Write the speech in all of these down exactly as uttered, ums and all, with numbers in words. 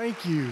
Thank you.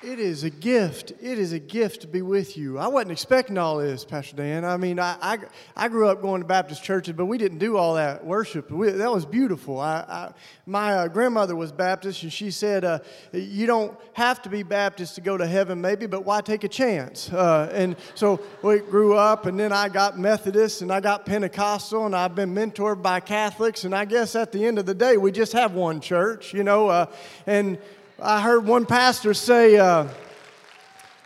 It is a gift. It is a gift to be with you. I wasn't expecting all this, Pastor Dan. I mean, I I, I grew up going to Baptist churches, but we didn't do all that worship. We, that was beautiful. I, I my uh, grandmother was Baptist, and she said, uh, you don't have to be Baptist to go to heaven, maybe, but why take a chance? Uh, and so we grew up, and then I got Methodist, and I got Pentecostal, and I've been mentored by Catholics, and I guess at the end of the day, we just have one church, you know, uh, and I heard one pastor say, uh,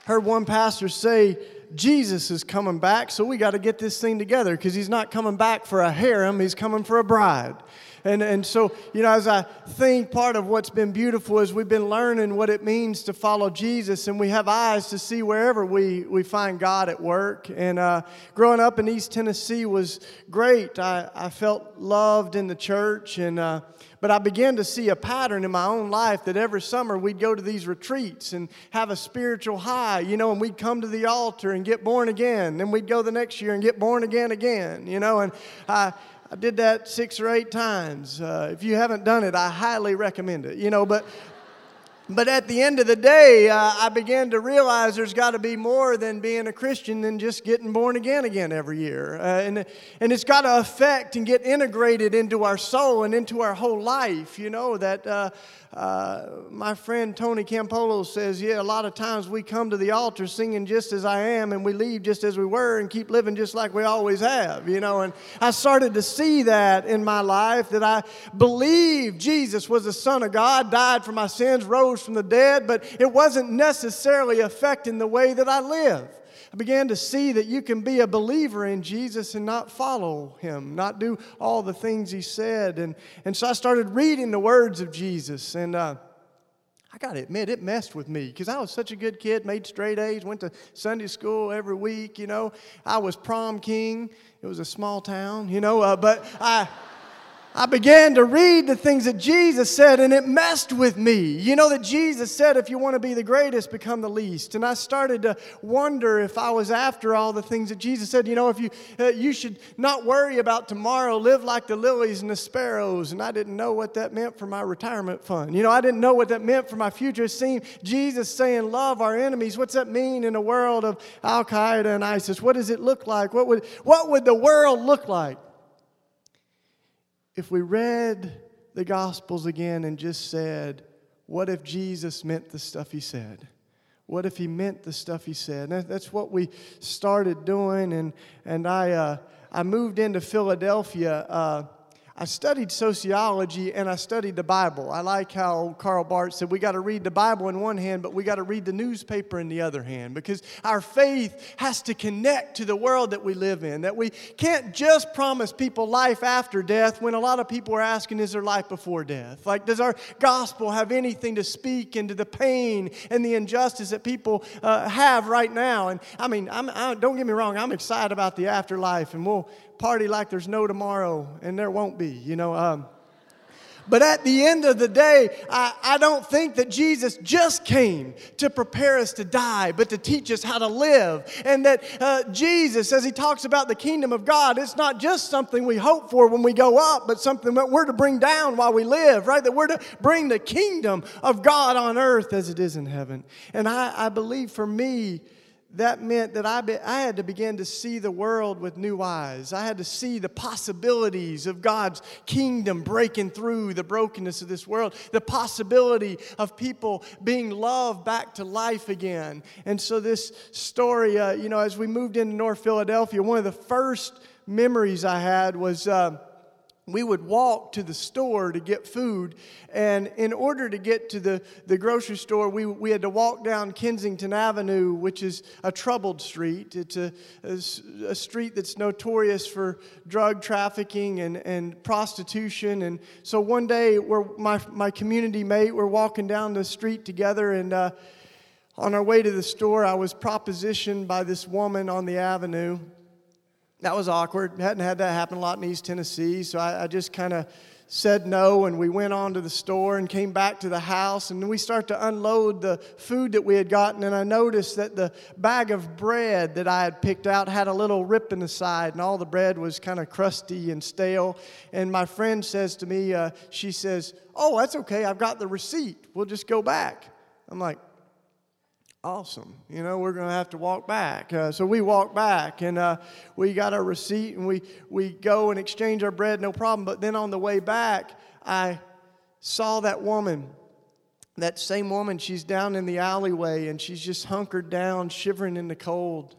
heard one pastor say, Jesus is coming back, so we got to get this thing together because he's not coming back for a harem, he's coming for a bride. And and so, you know, as I think, part of what's been beautiful is we've been learning what it means to follow Jesus, and we have eyes to see wherever we, we find God at work. And uh, growing up in East Tennessee was great. I, I felt loved in the church, and uh, but I began to see a pattern in my own life that every summer we'd go to these retreats and have a spiritual high, you know, and we'd come to the altar and get born again. Then we'd go the next year and get born again again, you know, and I... I did that six or eight times. Uh, if you haven't done it, I highly recommend it. You know, but but at the end of the day, uh, I began to realize there's got to be more than being a Christian than just getting born again again every year, uh, and and it's got to affect and get integrated into our soul and into our whole life. You know that. Uh, Uh, my friend Tony Campolo says, yeah, a lot of times we come to the altar singing just as I am, and we leave just as we were and keep living just like we always have, you know. And I started to see that in my life, that I believed Jesus was the Son of God, died for my sins, rose from the dead, but it wasn't necessarily affecting the way that I live. I began to see that you can be a believer in Jesus and not follow him, not do all the things he said. And, and so I started reading the words of Jesus. And uh, I got to admit, it messed with me because I was such a good kid, made straight A's, went to Sunday school every week, you know. I was prom king. It was a small town, you know, uh, but I... I began to read the things that Jesus said, and it messed with me. You know that Jesus said, if you want to be the greatest, become the least. And I started to wonder if I was after all the things that Jesus said. You know, if you uh, you should not worry about tomorrow, live like the lilies and the sparrows. And I didn't know what that meant for my retirement fund. You know, I didn't know what that meant for my future. It seemed Jesus saying, love our enemies. What's that mean in a world of Al-Qaeda and ISIS? What does it look like? What would what would the world look like if we read the Gospels again and just said, what if Jesus meant the stuff he said? What if he meant the stuff he said? And that's what we started doing. And and I uh, I moved into Philadelphia. Uh, I studied sociology and I studied the Bible. I like how Carl Barth said we got to read the Bible in one hand, but we got to read the newspaper in the other hand, because our faith has to connect to the world that we live in, that we can't just promise people life after death when a lot of people are asking, is there life before death? Like, does our gospel have anything to speak into the pain and the injustice that people uh, have right now? And I mean, I'm, I, don't get me wrong, I'm excited about the afterlife, and we'll party like there's no tomorrow, and there won't be, you know. Um, but at the end of the day, I, I don't think that Jesus just came to prepare us to die, but to teach us how to live. And that uh, Jesus, as he talks about the kingdom of God, it's not just something we hope for when we go up, but something that we're to bring down while we live, right? That we're to bring the kingdom of God on earth as it is in heaven. And I, I believe for me, that meant that I, be, I had to begin to see the world with new eyes. I had to see the possibilities of God's kingdom breaking through the brokenness of this world, the possibility of people being loved back to life again. And so this story, uh, you know, as we moved into North Philadelphia, one of the first memories I had was uh, we would walk to the store to get food. And in order to get to the, the grocery store, we, we had to walk down Kensington Avenue, which is a troubled street. It's a, a, a street that's notorious for drug trafficking and, and prostitution. And so one day, we're, my, my community mate, we're walking down the street together, and uh, on our way to the store, I was propositioned by this woman on the avenue. That was awkward. Hadn't had that happen a lot in East Tennessee, so I, I just kind of said no, and we went on to the store and came back to the house, and we start to unload the food that we had gotten, and I noticed that the bag of bread that I had picked out had a little rip in the side, and all the bread was kind of crusty and stale. And my friend says to me, uh, she says, "Oh, that's okay, I've got the receipt, we'll just go back." I'm like, awesome, you know, we're going to have to walk back. Uh, so we walk back, and uh, we got our receipt, and we, we go and exchange our bread, no problem. But then on the way back, I saw that woman, that same woman. She's down in the alleyway, and she's just hunkered down, shivering in the cold.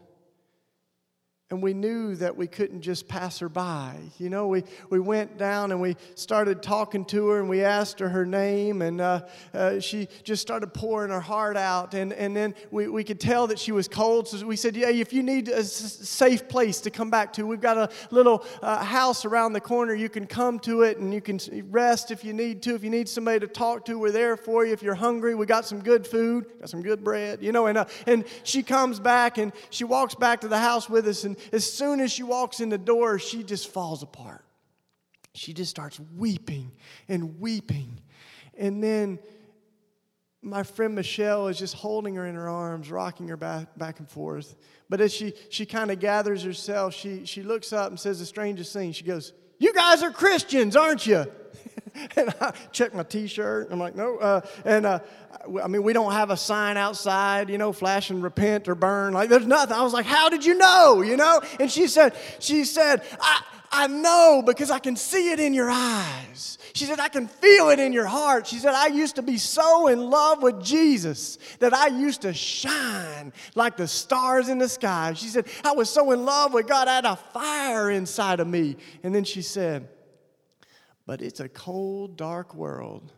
And we knew that we couldn't just pass her by. You know, we, we went down and we started talking to her, and we asked her her name, and uh, uh, she just started pouring her heart out. And, and then we, we could tell that she was cold, so we said, "Yeah, if you need a s- safe place to come back to, we've got a little uh, house around the corner. You can come to it and you can rest if you need to. If you need somebody to talk to, we're there for you. If you're hungry, we got some good food, got some good bread." You know, and, uh, and she comes back and she walks back to the house with us, and as soon as she walks in the door, she just falls apart. She just starts weeping and weeping. And then my friend Michelle is just holding her in her arms, rocking her back, back and forth. But as she, she kind of gathers herself, she, she looks up and says the strangest thing. She goes, "You guys are Christians, aren't you?" And I check my T-shirt. I'm like, no. Uh, and, uh, I mean, we don't have a sign outside, you know, flashing repent or burn. Like, there's nothing. I was like, "How did you know, you know?" And she said, she said, I, I know because I can see it in your eyes. She said, "I can feel it in your heart." She said, "I used to be so in love with Jesus that I used to shine like the stars in the sky." She said, "I was so in love with God, I had a fire inside of me." And then she said, "But it's a cold, dark world.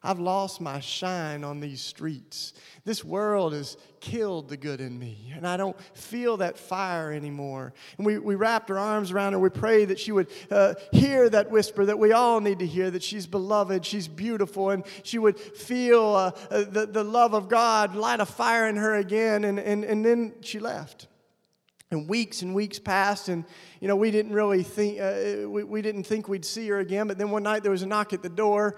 I've lost my shine on these streets. This world has killed the good in me, and I don't feel that fire anymore." And we, we wrapped her arms around her. We prayed that she would uh, hear that whisper that we all need to hear, that she's beloved, she's beautiful, and she would feel uh, the, the love of God light a fire in her again. And, and, and then she left. And weeks and weeks passed, and you know we didn't really think uh, we, we didn't think we'd see her again. But then one night there was a knock at the door.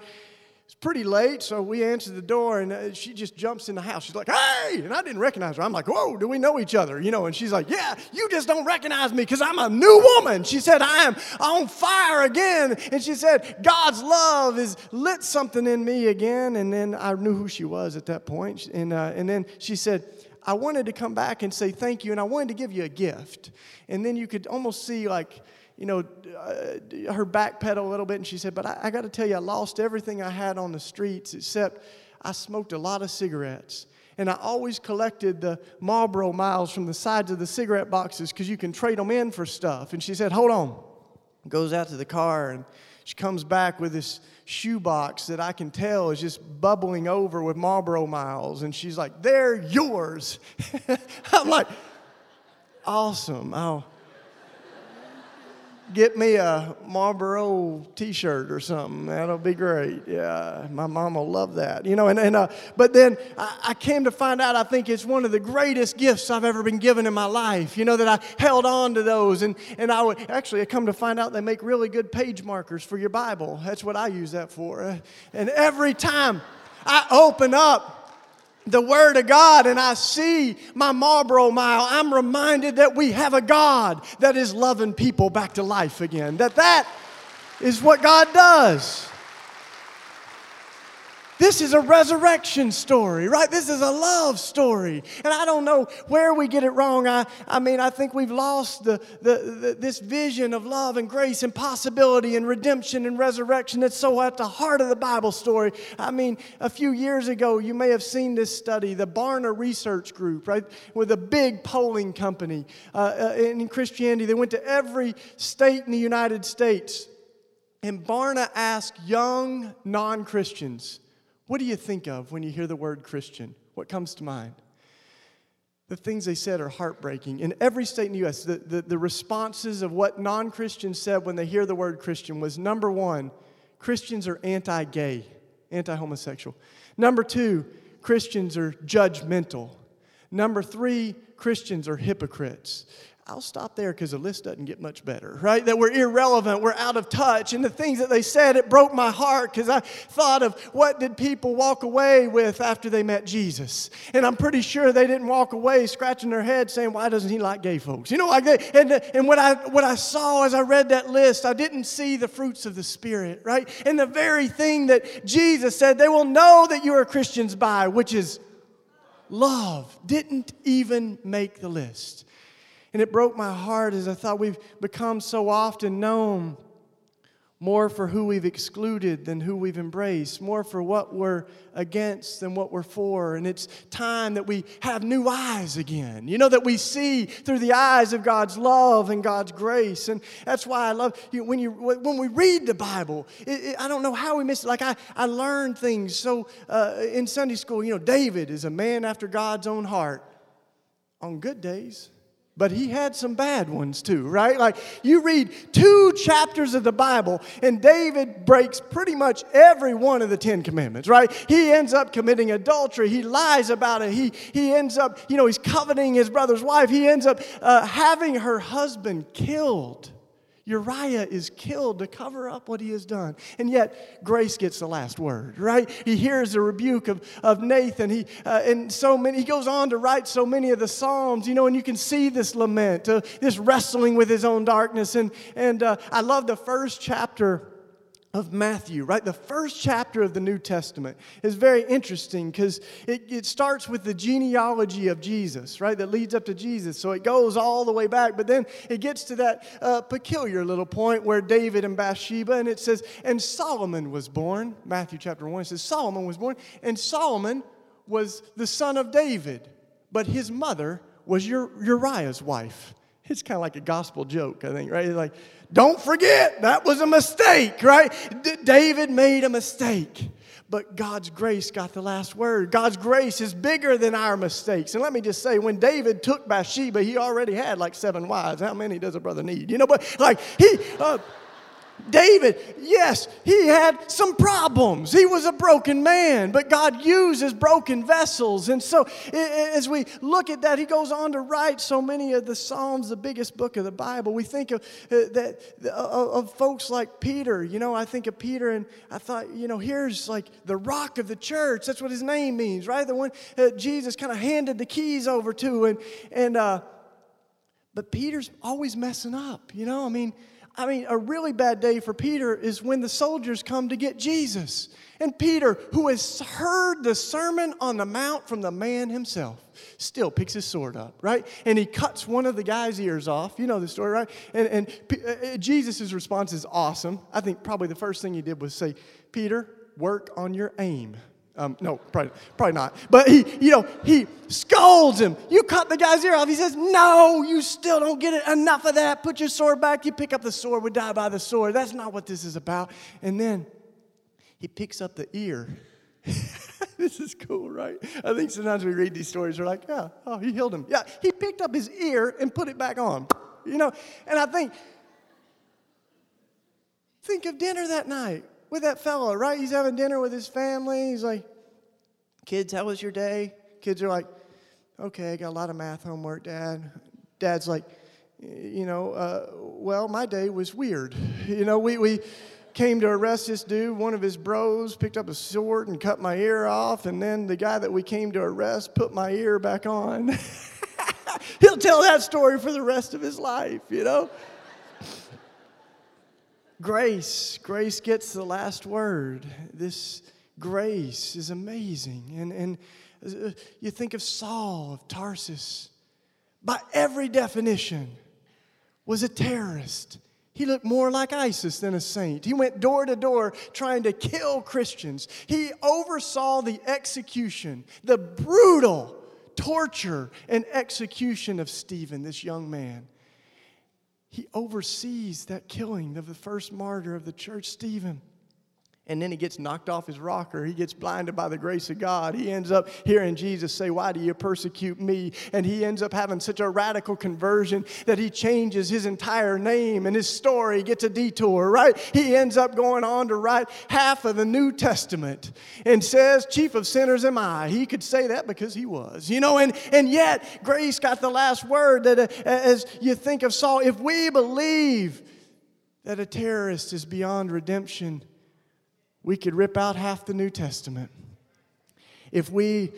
It's pretty late, so we answered the door, and she just jumps in the house. She's like, "Hey!" And I didn't recognize her. I'm like, "Whoa, do we know each other?" You know, and she's like, "Yeah, you just don't recognize me because I'm a new woman." She said, "I am on fire again." And she said, "God's love has lit something in me again." And then I knew who she was at that point. And uh, and then she said, "I wanted to come back and say thank you, and I wanted to give you a gift." And then you could almost see, like, you know, uh, her backpedal a little bit, and she said, "But I, I got to tell you, I lost everything I had on the streets except I smoked a lot of cigarettes. And I always collected the Marlboro miles from the sides of the cigarette boxes because you can trade them in for stuff." And she said, "Hold on." Goes out to the car, and she comes back with this shoebox that I can tell is just bubbling over with Marlboro miles. And she's like, "They're yours." I'm like, awesome. I'll get me a Marlboro T-shirt or something. That'll be great. Yeah, my mom will love that. You know, and, and uh, but then I, I came to find out, I think it's one of the greatest gifts I've ever been given in my life. You know, that I held on to those. And, and I would actually I come to find out they make really good page markers for your Bible. That's what I use that for. And every time I open up the Word of God and I see my Marlboro mile, I'm reminded that we have a God that is loving people back to life again. That that is what God does. This is a resurrection story, right? This is a love story. And I don't know where we get it wrong. I, I mean, I think we've lost the, the, the this vision of love and grace and possibility and redemption and resurrection that's so at the heart of the Bible story. I mean, a few years ago, you may have seen this study, the Barna Research Group, right, with a big polling company uh, in Christianity. They went to every state in the United States, and Barna asked young non-Christians, "What do you think of when you hear the word Christian? What comes to mind?" The things they said are heartbreaking. In every state in the U S, the, the, the responses of what non-Christians said when they hear the word Christian was, number one, Christians are anti-gay, anti-homosexual. Number two, Christians are judgmental. Number three, Christians are hypocrites. I'll stop there because the list doesn't get much better, right? That we're irrelevant, we're out of touch. And the things that they said, it broke my heart because I thought of what did people walk away with after they met Jesus. And I'm pretty sure they didn't walk away scratching their head saying, why doesn't he like gay folks? You know, like they, and, and what I what I saw as I read that list, I didn't see the fruits of the Spirit, right? And the very thing that Jesus said, they will know that you are Christians by, which is love, didn't even make the list. And it broke my heart as I thought we've become so often known more for who we've excluded than who we've embraced, more for what we're against than what we're for. And it's time that we have new eyes again, you know, that we see through the eyes of God's love and God's grace. And that's why I love you when you when we read the Bible. It, it, I don't know how we miss it. Like I, I learned things. So uh, in Sunday school, you know, David is a man after God's own heart on good days. But he had some bad ones too, right? Like you read two chapters of the Bible and David breaks pretty much every one of the Ten Commandments, right? He ends up committing adultery. He lies about it. He he ends up, you know, he's coveting his brother's wife. He ends up uh, having her husband killed. Uriah is killed to cover up what he has done. And yet, grace gets the last word, right? He hears the rebuke of, of Nathan. He uh, and so many. He goes on to write so many of the Psalms, you know, and you can see this lament, uh, this wrestling with his own darkness. And, and uh, I love the first chapter of Matthew, right? The first chapter of the New Testament is very interesting because it, it starts with the genealogy of Jesus, right? That leads up to Jesus. So it goes all the way back, but then it gets to that uh, peculiar little point where David and Bathsheba, and it says, and Solomon was born. Matthew chapter one, it says Solomon was born, and Solomon was the son of David, but his mother was Uriah's wife. It's kind of like a gospel joke, I think, right? It's like, don't forget, that was a mistake, right? D- David made a mistake, but God's grace got the last word. God's grace is bigger than our mistakes. And let me just say, when David took Bathsheba, he already had like seven wives. How many does a brother need? You know, but like he... Uh, David, yes, he had some problems. He was a broken man, but God uses broken vessels. And so as we look at that, he goes on to write so many of the Psalms, the biggest book of the Bible. We think of uh, that of, of folks like Peter. You know, I think of Peter and I thought, you know, here's like the rock of the church. That's what his name means, right? The one that Jesus kind of handed the keys over to. And, and uh, but Peter's always messing up, you know, I mean, I mean, a really bad day for Peter is when the soldiers come to get Jesus. And Peter, who has heard the Sermon on the Mount from the man himself, still picks his sword up, right? And he cuts one of the guy's ears off. You know the story, right? And, and P- uh, Jesus' response is awesome. I think probably the first thing he did was say, Peter, work on your aim. Um, no, probably, probably not. But he, you know, he scolds him. You cut the guy's ear off. He says, no, you still don't get it. Enough of that. Put your sword back. You pick up the sword. We die by the sword. That's not what this is about. And then he picks up the ear. This is cool, right? I think sometimes we read these stories. We're like, yeah, oh, he healed him. Yeah, he picked up his ear and put it back on. You know, and I think, think of dinner that night. With that fellow, right? He's having dinner with his family. He's like, kids, how was your day? Kids are like, okay, I got a lot of math homework, Dad. Dad's like, you know, uh, well, my day was weird. You know, we, we came to arrest this dude. One of his bros picked up a sword and cut my ear off. And then the guy that we came to arrest put my ear back on. He'll tell that story for the rest of his life, you know? Grace, grace gets the last word. This grace is amazing. And and you think of Saul of Tarsus, by every definition, was a terrorist. He looked more like ISIS than a saint. He went door to door trying to kill Christians. He oversaw the execution, the brutal torture and execution of Stephen, this young man. He oversees that killing of the first martyr of the church, Stephen. And then he gets knocked off his rocker. He gets blinded by the grace of God. He ends up hearing Jesus say, "Why do you persecute me?" And he ends up having such a radical conversion that he changes his entire name and his story gets a detour, right? He ends up going on to write half of the New Testament and says, "Chief of sinners am I." He could say that because he was, you know, and, and yet grace got the last word. That uh, as you think of Saul, if we believe that a terrorist is beyond redemption, we could rip out half the New Testament. If we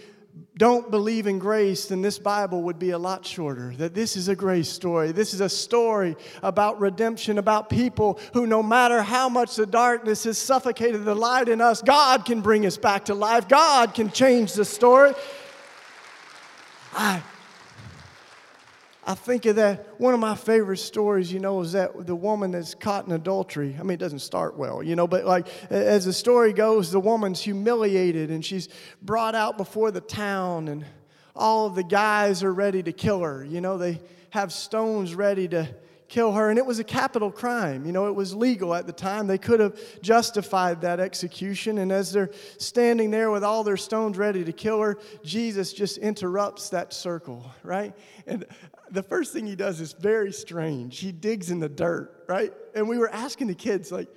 don't believe in grace, then this Bible would be a lot shorter. That this is a grace story. This is a story about redemption, about people who, no matter how much the darkness has suffocated the light in us, God can bring us back to life. God can change the story. I, I think of that. One of my favorite stories, you know, is that the woman that's caught in adultery. I mean, it doesn't start well, you know, but like as the story goes, the woman's humiliated and she's brought out before the town and all of the guys are ready to kill her. You know, they have stones ready to kill her. And it was a capital crime. You know, it was legal at the time. They could have justified that execution. And as they're standing there with all their stones ready to kill her, Jesus just interrupts that circle, right? And the first thing he does is very strange. He digs in the dirt, right? And we were asking the kids, like,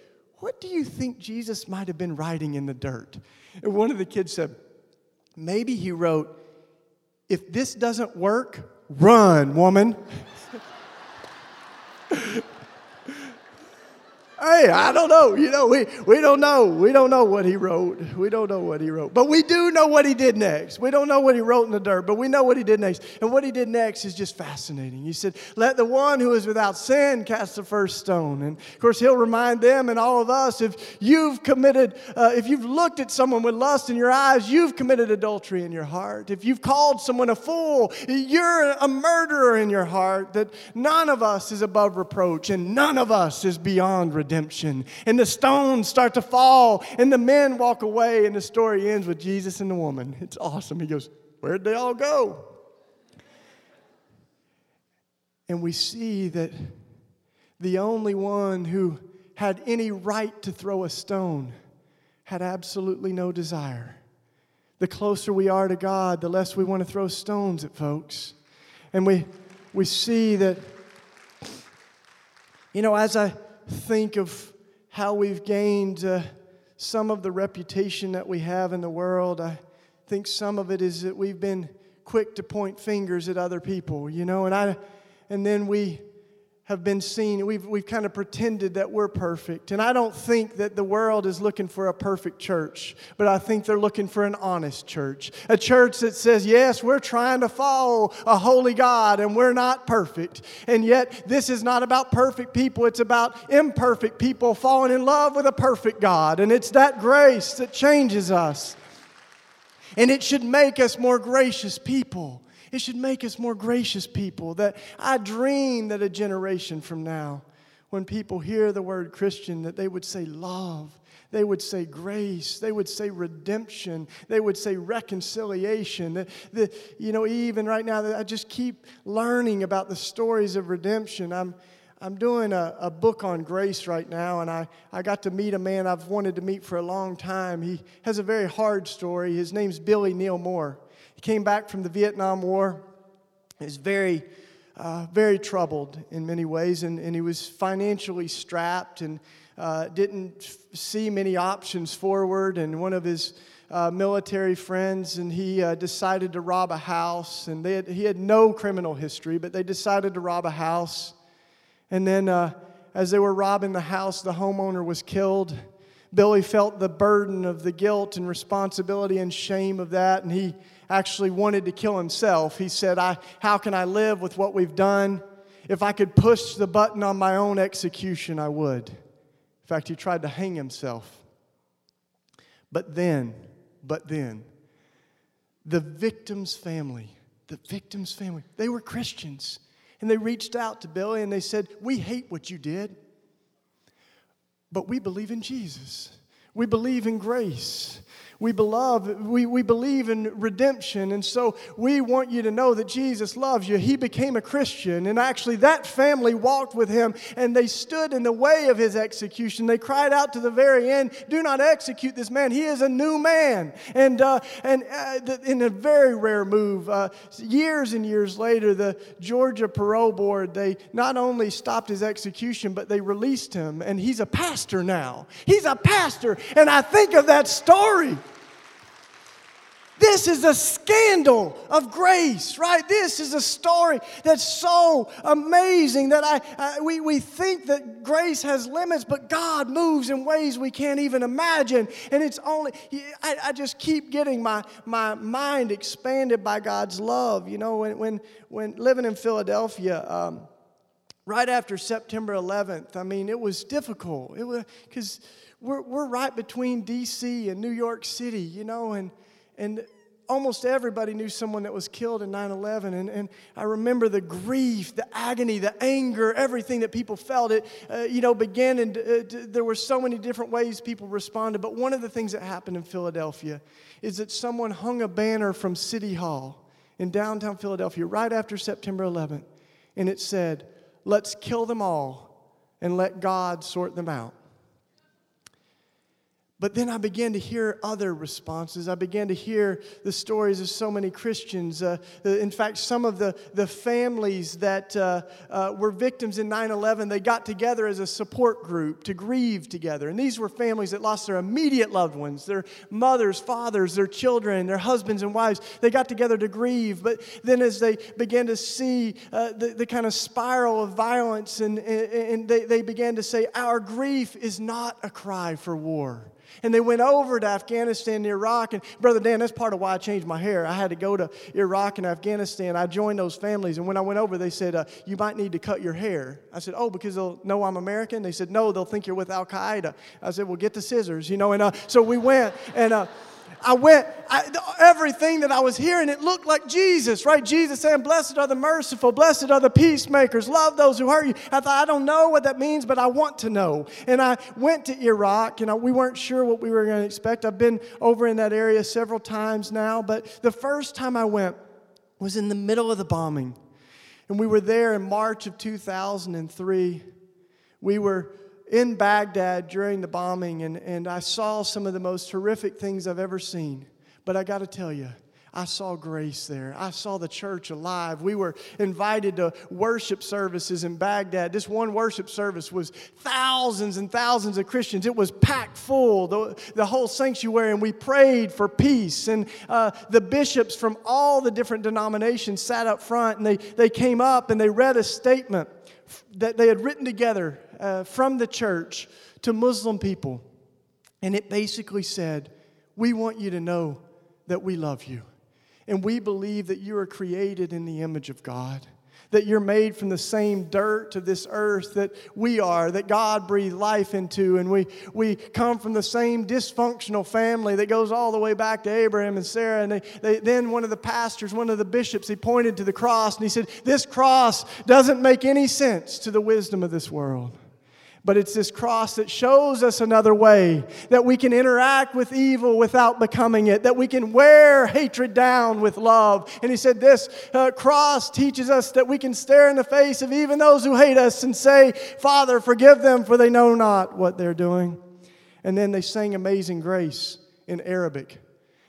what do you think Jesus might have been writing in the dirt? And one of the kids said, maybe he wrote, "If this doesn't work, run, woman." Hey, I don't know. You know, we, we don't know. We don't know what he wrote. We don't know what he wrote. But we do know what he did next. We don't know what he wrote in the dirt, but we know what he did next. And what he did next is just fascinating. He said, "Let the one who is without sin cast the first stone." And, of course, he'll remind them and all of us, if you've committed, uh, if you've looked at someone with lust in your eyes, you've committed adultery in your heart. If you've called someone a fool, you're a murderer in your heart. That none of us is above reproach and none of us is beyond redemption. Redemption. And the stones start to fall, and the men walk away, and the story ends with Jesus and the woman. It's awesome. He goes, "Where'd they all go?" And we see that the only one who had any right to throw a stone had absolutely no desire. The closer we are to God, the less we want to throw stones at folks. And we we see that, you know, as I think of how we've gained uh, some of the reputation that we have in the world, I think some of it is that we've been quick to point fingers at other people, you know, and I, and then we have been seen, we've, we've kind of pretended that we're perfect. And I don't think that the world is looking for a perfect church, but I think they're looking for an honest church, a church that says, yes, we're trying to follow a holy God and we're not perfect. And yet this is not about perfect people. It's about imperfect people falling in love with a perfect God. And it's that grace that changes us. And it should make us more gracious people. It should make us more gracious people. That I dream that a generation from now, when people hear the word Christian, that they would say love, they would say grace, they would say redemption, they would say reconciliation. The, the, you know, even right now, I just keep learning about the stories of redemption. I'm I'm doing a, a book on grace right now, and I, I got to meet a man I've wanted to meet for a long time. He has a very hard story. His name's Billy Neal Moore. He came back from the Vietnam War. He was very, uh, very troubled in many ways, and, and he was financially strapped and uh, didn't see many options forward. And one of his uh, military friends, and he uh, decided to rob a house. And they had, he had no criminal history, but they decided to rob a house. And then uh, as they were robbing the house, the homeowner was killed. Billy felt the burden of the guilt and responsibility and shame of that, and he actually wanted to kill himself. He said, I, how can I live with what we've done? If I could push the button on my own execution, I would. In fact, he tried to hang himself. But then, but then, the victim's family, the victim's family, they were Christians. And they reached out to Billy and they said, we hate what you did, but we believe in Jesus. We believe in grace. We beloved, we, we believe in redemption, and so we want you to know that Jesus loves you. He became a Christian, and actually that family walked with him, and they stood in the way of his execution. They cried out to the very end, do not execute this man. He is a new man. And uh, and uh, in a very rare move, uh, years and years later, the Georgia Parole Board, they not only stopped his execution, but they released him, and he's a pastor now. He's a pastor, and I think of that story. This is a scandal of grace, right? This is a story that's so amazing that I, I we, we think that grace has limits, but God moves in ways we can't even imagine. And it's only, I, I just keep getting my, my mind expanded by God's love. You know, when, when, when living in Philadelphia, um, right after September eleventh, I mean, it was difficult. It was, because we're, we're right between D C and New York City, you know, and And almost everybody knew someone that was killed in nine eleven. And, and I remember the grief, the agony, the anger, everything that people felt. It, uh, you know, began, and uh, there were so many different ways people responded. But one of the things that happened in Philadelphia is that someone hung a banner from City Hall in downtown Philadelphia right after September eleventh. And it said, "Let's kill them all and let God sort them out." But then I began to hear other responses. I began to hear the stories of so many Christians. Uh, in fact, some of the, the families that uh, uh, were victims in nine eleven, they got together as a support group to grieve together. And these were families that lost their immediate loved ones, their mothers, fathers, their children, their husbands and wives. They got together to grieve. But then as they began to see uh, the, the kind of spiral of violence, and, and, and they, they began to say, our grief is not a cry for war. And they went over to Afghanistan and Iraq. And Brother Dan, that's part of why I changed my hair. I had to go to Iraq and Afghanistan. I joined those families. And when I went over, they said, uh, you might need to cut your hair. I said, oh, because they'll know I'm American? They said, no, they'll think you're with Al-Qaeda. I said, well, get the scissors, you know. And uh, so we went, and uh, I went, I, everything that I was hearing, it looked like Jesus, right? Jesus saying, blessed are the merciful, blessed are the peacemakers, love those who hurt you. I thought, I don't know what that means, but I want to know. And I went to Iraq, and I, we weren't sure what we were going to expect. I've been over in that area several times now, but the first time I went was in the middle of the bombing. And we were there in March of two thousand three. We were in Baghdad during the bombing, and, and I saw some of the most horrific things I've ever seen. But I got to tell you, I saw grace there. I saw the church alive. We were invited to worship services in Baghdad. This one worship service was thousands and thousands of Christians. It was packed full, the, the whole sanctuary, and we prayed for peace. And uh, the bishops from all the different denominations sat up front, and they, they came up and they read a statement that they had written together uh, from the church to Muslim people. And it basically said, we want you to know that we love you. And we believe that you are created in the image of God, that you're made from the same dirt of this earth that we are, that God breathed life into, and we we come from the same dysfunctional family that goes all the way back to Abraham and Sarah. And they, they, then one of the pastors, one of the bishops, he pointed to the cross, and he said, this cross doesn't make any sense to the wisdom of this world. But it's this cross that shows us another way, that we can interact with evil without becoming it, that we can wear hatred down with love. And he said this uh, cross teaches us that we can stare in the face of even those who hate us and say, Father, forgive them, for they know not what they're doing. And then they sang Amazing Grace in Arabic.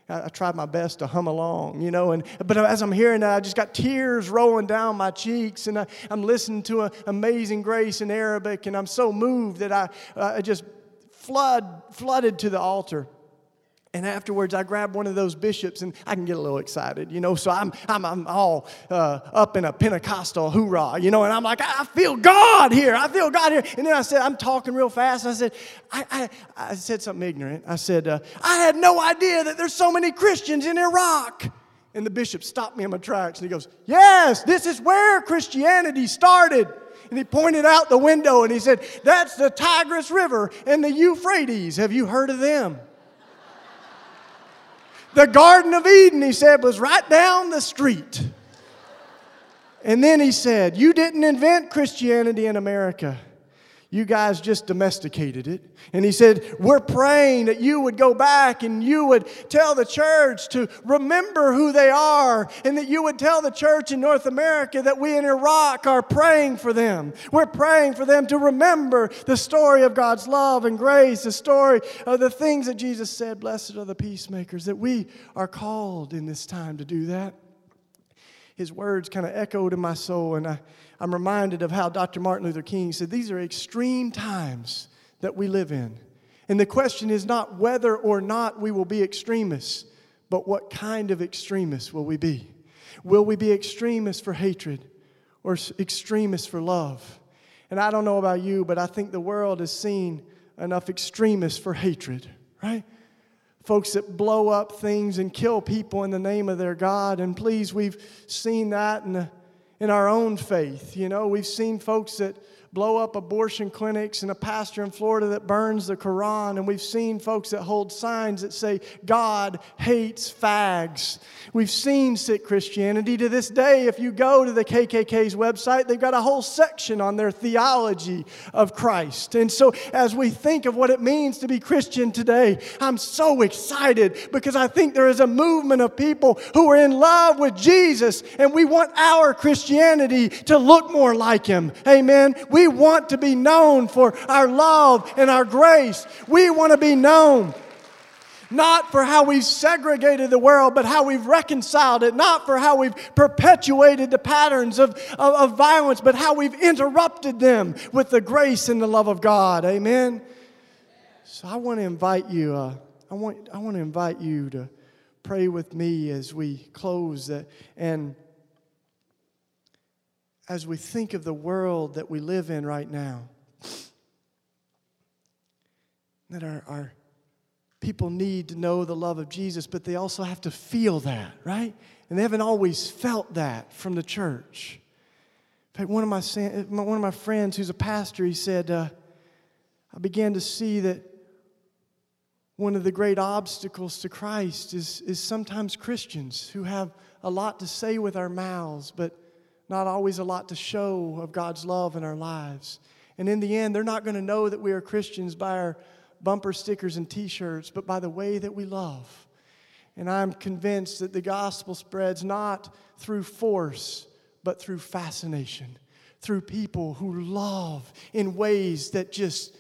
I tried my best to hum along, you know, and but as I'm hearing that, I just got tears rolling down my cheeks, and I, I'm listening to a, Amazing Grace in Arabic, and I'm so moved that I, uh, I just flood flooded to the altar. And afterwards, I grabbed one of those bishops, and I can get a little excited, you know, so I'm I'm, I'm all uh, up in a Pentecostal hoorah, you know, and I'm like, I feel God here, I feel God here. And then I said, I'm talking real fast, and I said, I I, I said something ignorant. I said, uh, I had no idea that there's so many Christians in Iraq. And the bishop stopped me in my tracks, and he goes, yes, this is where Christianity started. And he pointed out the window, and he said, that's the Tigris River and the Euphrates. Have you heard of them? The Garden of Eden, he said, was right down the street. And then he said, you didn't invent Christianity in America. You guys just domesticated it. And he said, we're praying that you would go back and you would tell the church to remember who they are, and that you would tell the church in North America that we in Iraq are praying for them. We're praying for them to remember the story of God's love and grace, the story of the things that Jesus said, blessed are the peacemakers, that we are called in this time to do that. His words kind of echoed in my soul, and I, I'm reminded of how Doctor Martin Luther King said, these are extreme times that we live in. And the question is not whether or not we will be extremists, but what kind of extremists will we be? Will we be extremists for hatred or extremists for love? And I don't know about you, but I think the world has seen enough extremists for hatred, right? Folks that blow up things and kill people in the name of their God. And please, we've seen that in, in our own faith. You know, we've seen folks that blow up abortion clinics and a pastor in Florida that burns the Quran. And we've seen folks that hold signs that say, God hates fags. We've seen sick Christianity. To this day, if you go to the K K K's website, they've got a whole section on their theology of Christ. And so as we think of what it means to be Christian today, I'm so excited because I think there is a movement of people who are in love with Jesus, and we want our Christianity to look more like Him. Amen. We want to be known for our love and our grace. We want to be known not for how we've segregated the world, but how we've reconciled it. Not for how we've perpetuated the patterns of, of, of violence, but how we've interrupted them with the grace and the love of God. Amen? So I want to invite you, uh, I want, I want to invite you to pray with me as we close. Uh, and as we think of the world that we live in right now, that our, our people need to know the love of Jesus, but they also have to feel that, right? And they haven't always felt that from the church. In fact, one of my one of my friends who's a pastor, he said, uh, I began to see that one of the great obstacles to Christ is, is sometimes Christians who have a lot to say with our mouths, but not always a lot to show of God's love in our lives. And in the end, they're not going to know that we are Christians by our bumper stickers and t-shirts, but by the way that we love. And I'm convinced that the gospel spreads not through force, but through fascination, through people who love in ways that just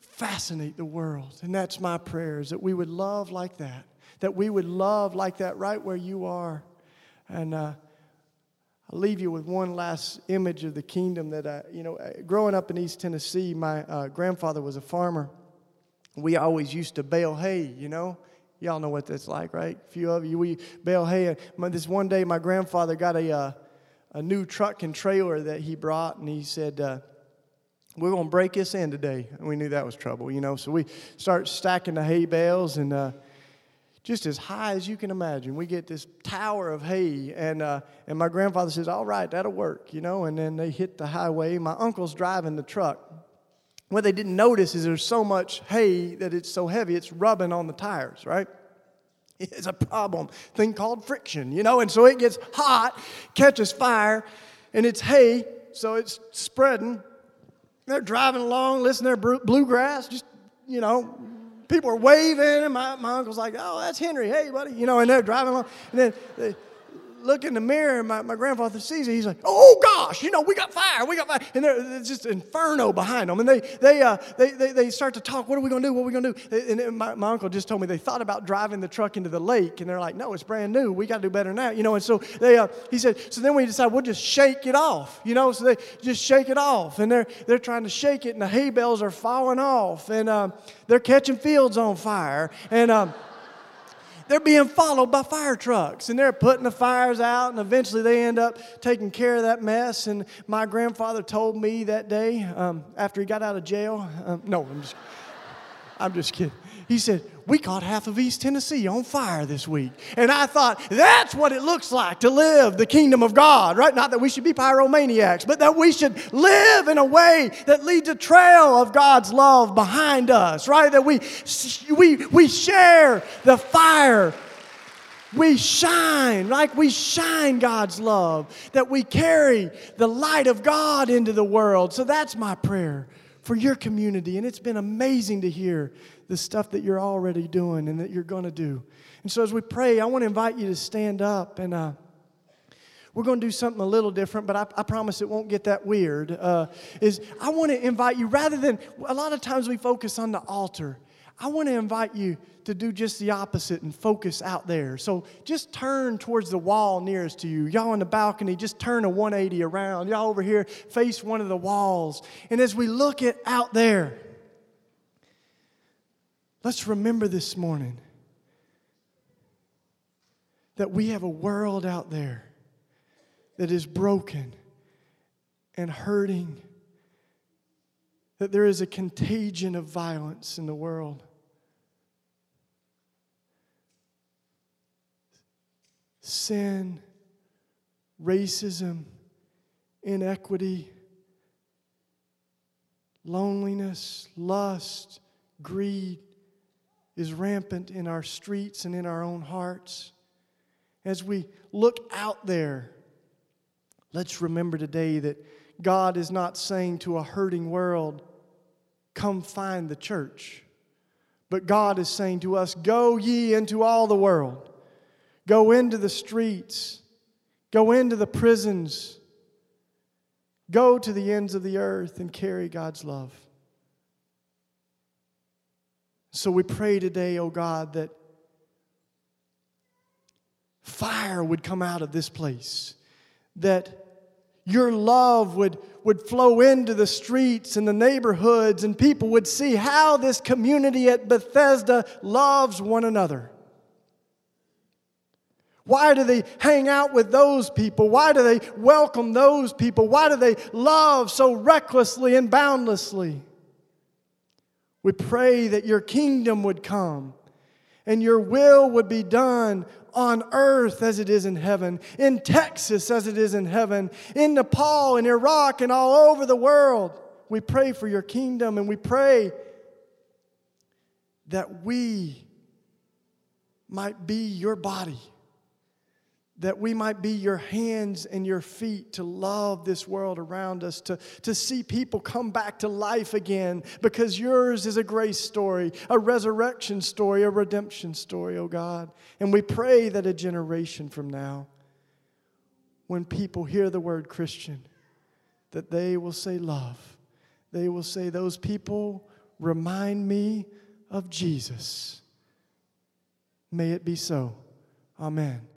fascinate the world. And that's my prayer, is that we would love like that, that we would love like that right where you are. And uh, I'll leave you with one last image of the kingdom that, I, you know, growing up in East Tennessee, my uh, grandfather was a farmer. We always used to bale hay, you know. Y'all know what that's like, right? A few of you, we bale hay. This one day, my grandfather got a, uh, a new truck and trailer that he brought, and he said, uh, we're going to break this in today. And we knew that was trouble, you know. So we start stacking the hay bales, and Uh, just as high as you can imagine. We get this tower of hay, and uh, and my grandfather says, all right, that'll work, you know, and then they hit the highway. My uncle's driving the truck. What they didn't notice is there's so much hay that it's so heavy, it's rubbing on the tires, right? It's a problem, thing called friction, you know, and so it gets hot, catches fire, and it's hay, so it's spreading. They're driving along, listening to their bluegrass, just, you know, people are waving, and my, my uncle's like, oh, that's Henry. Hey, buddy. You know, and they're driving along. And then they look in the mirror, and my, my grandfather sees it. He's like, oh, gosh, you know, we got fire. We got fire. And there's just inferno behind them. And they they, uh, they they they start to talk. What are we going to do? What are we going to do? And my, my uncle just told me they thought about driving the truck into the lake. And they're like, no, it's brand new. We got to do better now. You know, and so they, uh, he said, so then we decided we'll just shake it off. You know, so they just shake it off. And they're, they're trying to shake it, and the hay bales are falling off. And um, they're catching fields on fire. And um they're being followed by fire trucks, and they're putting the fires out, and eventually they end up taking care of that mess. And my grandfather told me that day, um, after he got out of jail, um, no, I'm just, I'm just kidding. He said, we caught half of East Tennessee on fire this week. And I thought, that's what it looks like to live the kingdom of God, right? Not that we should be pyromaniacs, but that we should live in a way that leads a trail of God's love behind us, right? That we we we share the fire we shine, like we shine God's love, that we carry the light of God into the world. So that's my prayer for your community. And it's been amazing to hear the stuff that you're already doing and that you're going to do. And so as we pray, I want to invite you to stand up. And uh, we're going to do something a little different, but I, I promise it won't get that weird. Uh, is I want to invite you, rather than, a lot of times we focus on the altar, I want to invite you to do just the opposite and focus out there. So just turn towards the wall nearest to you. Y'all on the balcony, just turn a one eighty around. Y'all over here, face one of the walls. And as we look at out there, let's remember this morning that we have a world out there that is broken and hurting, that there is a contagion of violence in the world. Sin, racism, inequity, loneliness, lust, greed is rampant in our streets and in our own hearts. As we look out there, let's remember today that God is not saying to a hurting world, come find the church. But God is saying to us, go ye into all the world. Go into the streets. Go into the prisons. Go to the ends of the earth and carry God's love. So we pray today, oh God, that fire would come out of this place. That your love would, would flow into the streets and the neighborhoods, and people would see how this community at Bethesda loves one another. Why do they hang out with those people? Why do they welcome those people? Why do they love so recklessly and boundlessly? We pray that your kingdom would come and your will would be done on earth as it is in heaven, in Texas as it is in heaven, in Nepal and Iraq and all over the world. We pray for your kingdom, and we pray that we might be your body, that we might be your hands and your feet to love this world around us, to, to see people come back to life again, because yours is a grace story, a resurrection story, a redemption story, oh God. And we pray that a generation from now, when people hear the word Christian, that they will say love. They will say, those people remind me of Jesus. May it be so. Amen.